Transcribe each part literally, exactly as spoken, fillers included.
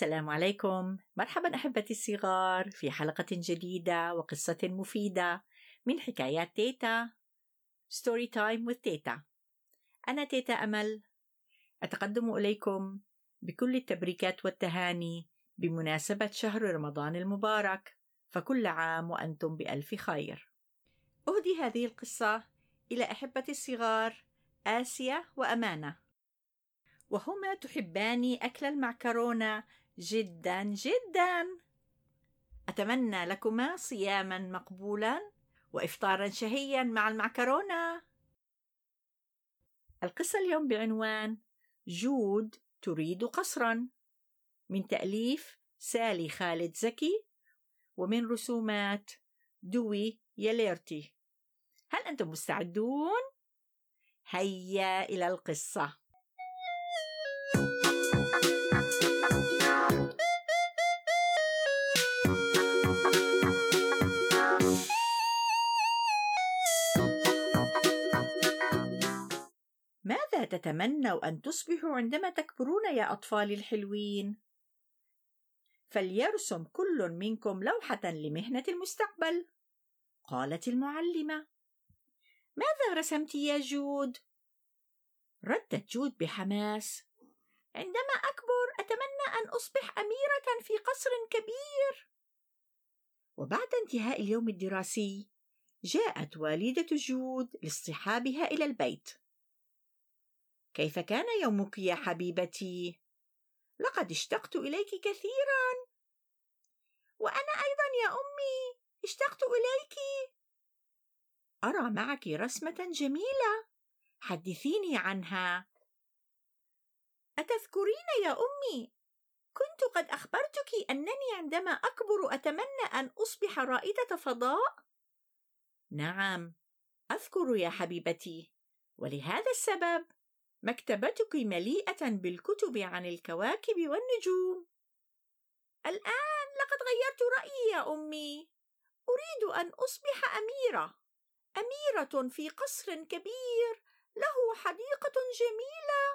السلام عليكم، مرحبا أحبتي الصغار في حلقة جديدة وقصة مفيدة من حكايات تيتا. Storytime with تيتا. أنا تيتا أمل أتقدم إليكم بكل التبريكات والتهاني بمناسبة شهر رمضان المبارك، فكل عام وأنتم بألف خير. أهدي هذه القصة إلى أحبتي الصغار آسيا وأمانة، وهما تحبان أكل المعكرونة جدا جدا. أتمنى لكما صياما مقبولا وإفطارا شهيا مع المعكرونة. القصة اليوم بعنوان جود تريد قصرا، من تأليف سالي خالد زكي ومن رسومات دوي يليرتي. هل أنتم مستعدون؟ هيا إلى القصة. ماذا تتمنوا أن تصبحوا عندما تكبرون يا أطفالي الحلوين؟ فليرسم كل منكم لوحة لمهنة المستقبل، قالت المعلمة. ماذا رسمت يا جود؟ ردت جود بحماس: عندما أكبر أتمنى أن أصبح أميرة في قصر كبير. وبعد انتهاء اليوم الدراسي جاءت والدة جود لاصطحابها إلى البيت. كيف كان يومك يا حبيبتي؟ لقد اشتقت إليك كثيرا. وأنا أيضا يا أمي اشتقت إليك. أرى معك رسمة جميلة، حدثيني عنها. أتذكرين يا أمي؟ كنت قد أخبرتك أنني عندما أكبر أتمنى أن أصبح رائدة فضاء؟ نعم، أذكر يا حبيبتي، ولهذا السبب مكتبتك مليئة بالكتب عن الكواكب والنجوم. الآن لقد غيرت رأيي يا أمي، أريد أن أصبح أميرة، أميرة في قصر كبير له حديقة جميلة،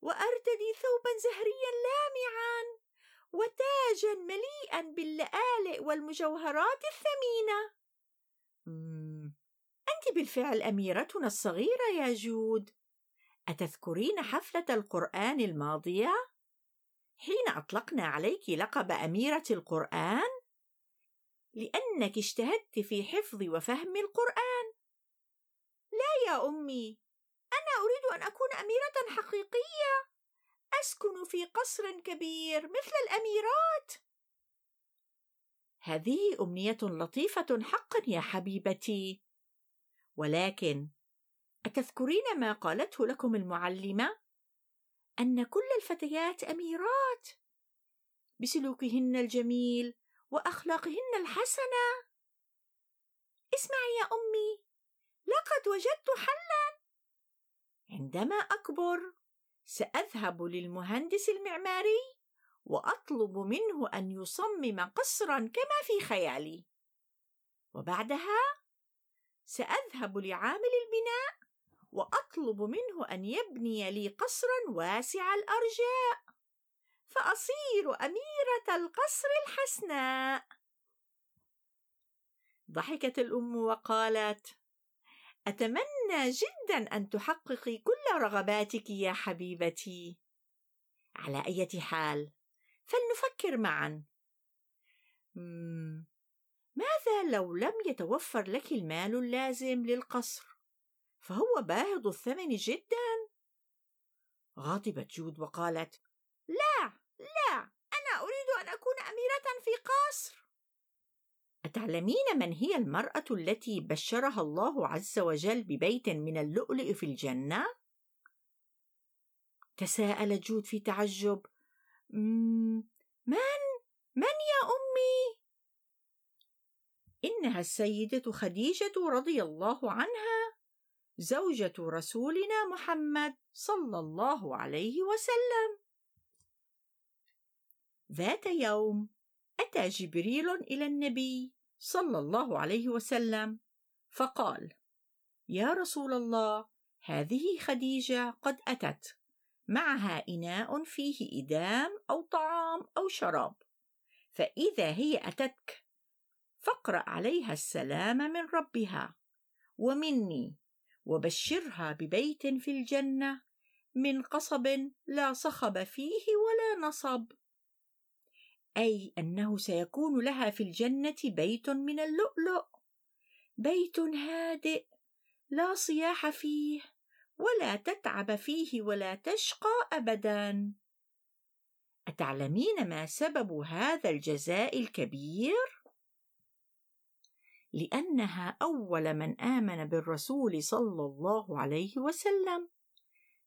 وأرتدي ثوبا زهريا لامعا وتاجا مليئا باللآلئ والمجوهرات الثمينة. مم. أنت بالفعل أميرتنا الصغيرة يا جود. أتذكرين حفلة القرآن الماضية؟ حين أطلقنا عليك لقب أميرة القرآن؟ لأنك اجتهدت في حفظ وفهم القرآن. لا يا أمي، أنا أريد أن أكون أميرة حقيقية، أسكن في قصر كبير مثل الأميرات. هذه أمنية لطيفة حقا يا حبيبتي، ولكن أتذكرين ما قالته لكم المعلمة؟ أن كل الفتيات أميرات بسلوكهن الجميل وأخلاقهن الحسنة. اسمعي يا أمي، لقد وجدت حلا. عندما أكبر سأذهب للمهندس المعماري وأطلب منه أن يصمم قصرا كما في خيالي، وبعدها سأذهب لعامل البناء وأطلب منه أن يبني لي قصرا واسع الأرجاء، فأصير أميرة القصر الحسناء. ضحكت الأم وقالت: أتمنى جدا أن تحققي كل رغباتك يا حبيبتي. على أي حال فلنفكر معا. ماذا لو لم يتوفر لك المال اللازم للقصر؟ فهو باهظ الثمن جدا. غضبت جود وقالت: لا لا، أنا أريد أن أكون أميرة في قصر. أتعلمين من هي المرأة التي بشرها الله عز وجل ببيت من اللؤلؤ في الجنة؟ تساءلت جود في تعجب: من؟ من يا أمي؟ إنها السيدة خديجة رضي الله عنها، زوجة رسولنا محمد صلى الله عليه وسلم. ذات يوم أتى جبريل إلى النبي صلى الله عليه وسلم فقال: يا رسول الله، هذه خديجة قد أتت، معها إناء فيه إدام أو طعام أو شراب، فإذا هي أتتك فاقرأ عليها السلام من ربها ومني، وبشرها ببيت في الجنة من قصب لا صخب فيه ولا نصب، أي أنه سيكون لها في الجنة بيت من اللؤلؤ، بيت هادئ لا صياح فيه ولا تتعب فيه ولا تشقى أبدا. أتعلمين ما سبب هذا الجزاء الكبير؟ لأنها أول من آمن بالرسول صلى الله عليه وسلم،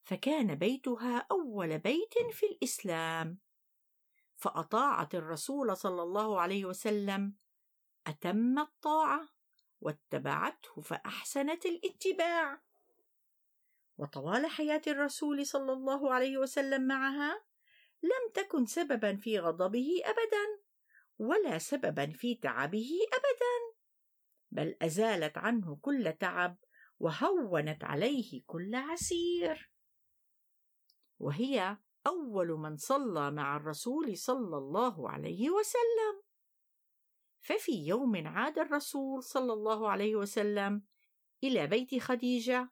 فكان بيتها أول بيت في الإسلام، فأطاعت الرسول صلى الله عليه وسلم أتم الطاعة واتبعته فأحسنت الاتباع. وطوال حياة الرسول صلى الله عليه وسلم معها لم تكن سببا في غضبه أبدا ولا سببا في تعبه أبدا، بل أزالت عنه كل تعب وهونت عليه كل عسير، وهي أول من صلى مع الرسول صلى الله عليه وسلم. ففي يوم عاد الرسول صلى الله عليه وسلم إلى بيت خديجة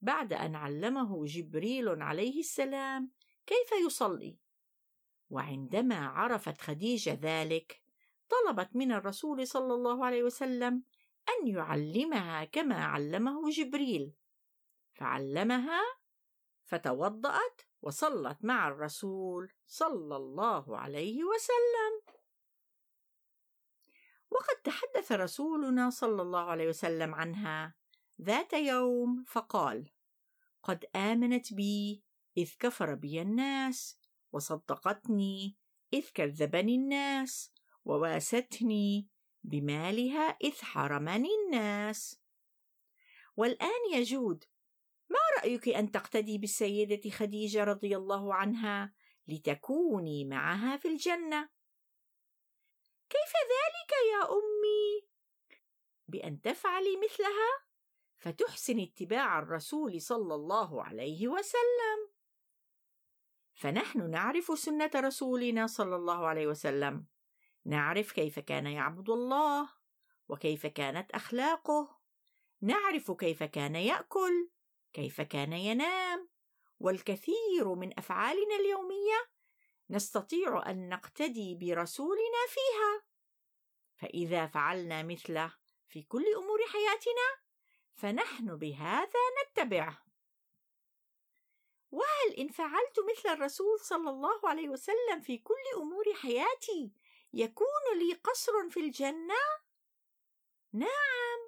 بعد أن علمه جبريل عليه السلام كيف يصلي، وعندما عرفت خديجة ذلك طلبت من الرسول صلى الله عليه وسلم أن يعلمها كما علمه جبريل، فعلمها فتوضأت وصلت مع الرسول صلى الله عليه وسلم. وقد تحدث رسولنا صلى الله عليه وسلم عنها ذات يوم فقال: قد آمنت بي إذ كفر بي الناس، وصدقتني إذ كذبني الناس، وواستني بمالها إذ حرمني الناس. والآن يا جود، ما رأيك أن تقتدي بالسيدة خديجة رضي الله عنها لتكوني معها في الجنة؟ كيف ذلك يا أمي؟ بأن تفعلي مثلها فتحسن اتباع الرسول صلى الله عليه وسلم. فنحن نعرف سنة رسولنا صلى الله عليه وسلم، نعرف كيف كان يعبد الله وكيف كانت أخلاقه، نعرف كيف كان يأكل، كيف كان ينام، والكثير من أفعالنا اليومية نستطيع أن نقتدي برسولنا فيها. فإذا فعلنا مثله في كل أمور حياتنا فنحن بهذا نتبعه. وهل إن فعلت مثل الرسول صلى الله عليه وسلم في كل أمور حياتي يكون لي قصر في الجنة؟ نعم،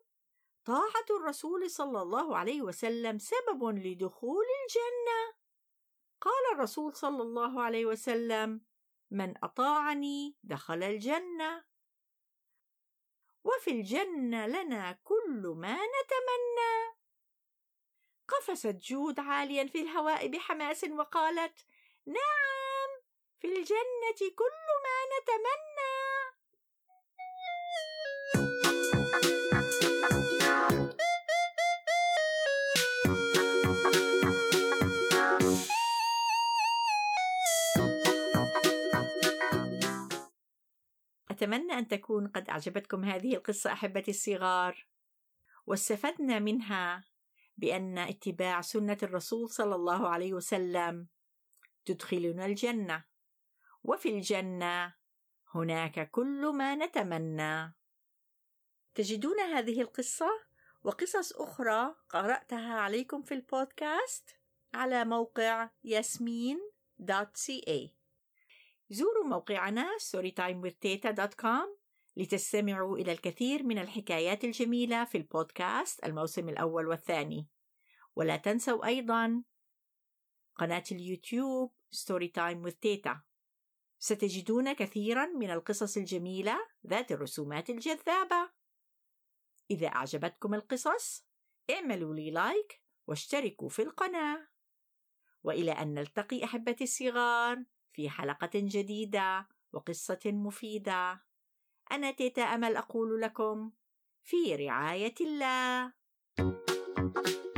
طاعة الرسول صلى الله عليه وسلم سبب لدخول الجنة. قال الرسول صلى الله عليه وسلم: من أطاعني دخل الجنة، وفي الجنة لنا كل ما نتمنى. قفزت جود عاليا في الهواء بحماس وقالت: نعم، في الجنة كل ما نتمنى. أتمنى أن تكون قد أعجبتكم هذه القصة أحبتي الصغار، واستفدنا منها بأن اتباع سنة الرسول صلى الله عليه وسلم تدخلنا الجنة، وفي الجنة هناك كل ما نتمنى. تجدون هذه القصة وقصص أخرى قرأتها عليكم في البودكاست على موقع ياسمين دوت سي إيه. زوروا موقعنا ستوري تايم وذ تيتا دوت كوم لتستمعوا إلى الكثير من الحكايات الجميلة في البودكاست الموسم الأول والثاني، ولا تنسوا أيضا قناة اليوتيوب Storytime with Teta. ستجدون كثيرا من القصص الجميلة ذات الرسومات الجذابة. إذا أعجبتكم القصص اعملوا لي لايك واشتركوا في القناة، وإلى أن نلتقي أحبتي الصغار في حلقة جديدة وقصة مفيدة، أنا تيتا أمل أقول لكم: في رعاية الله.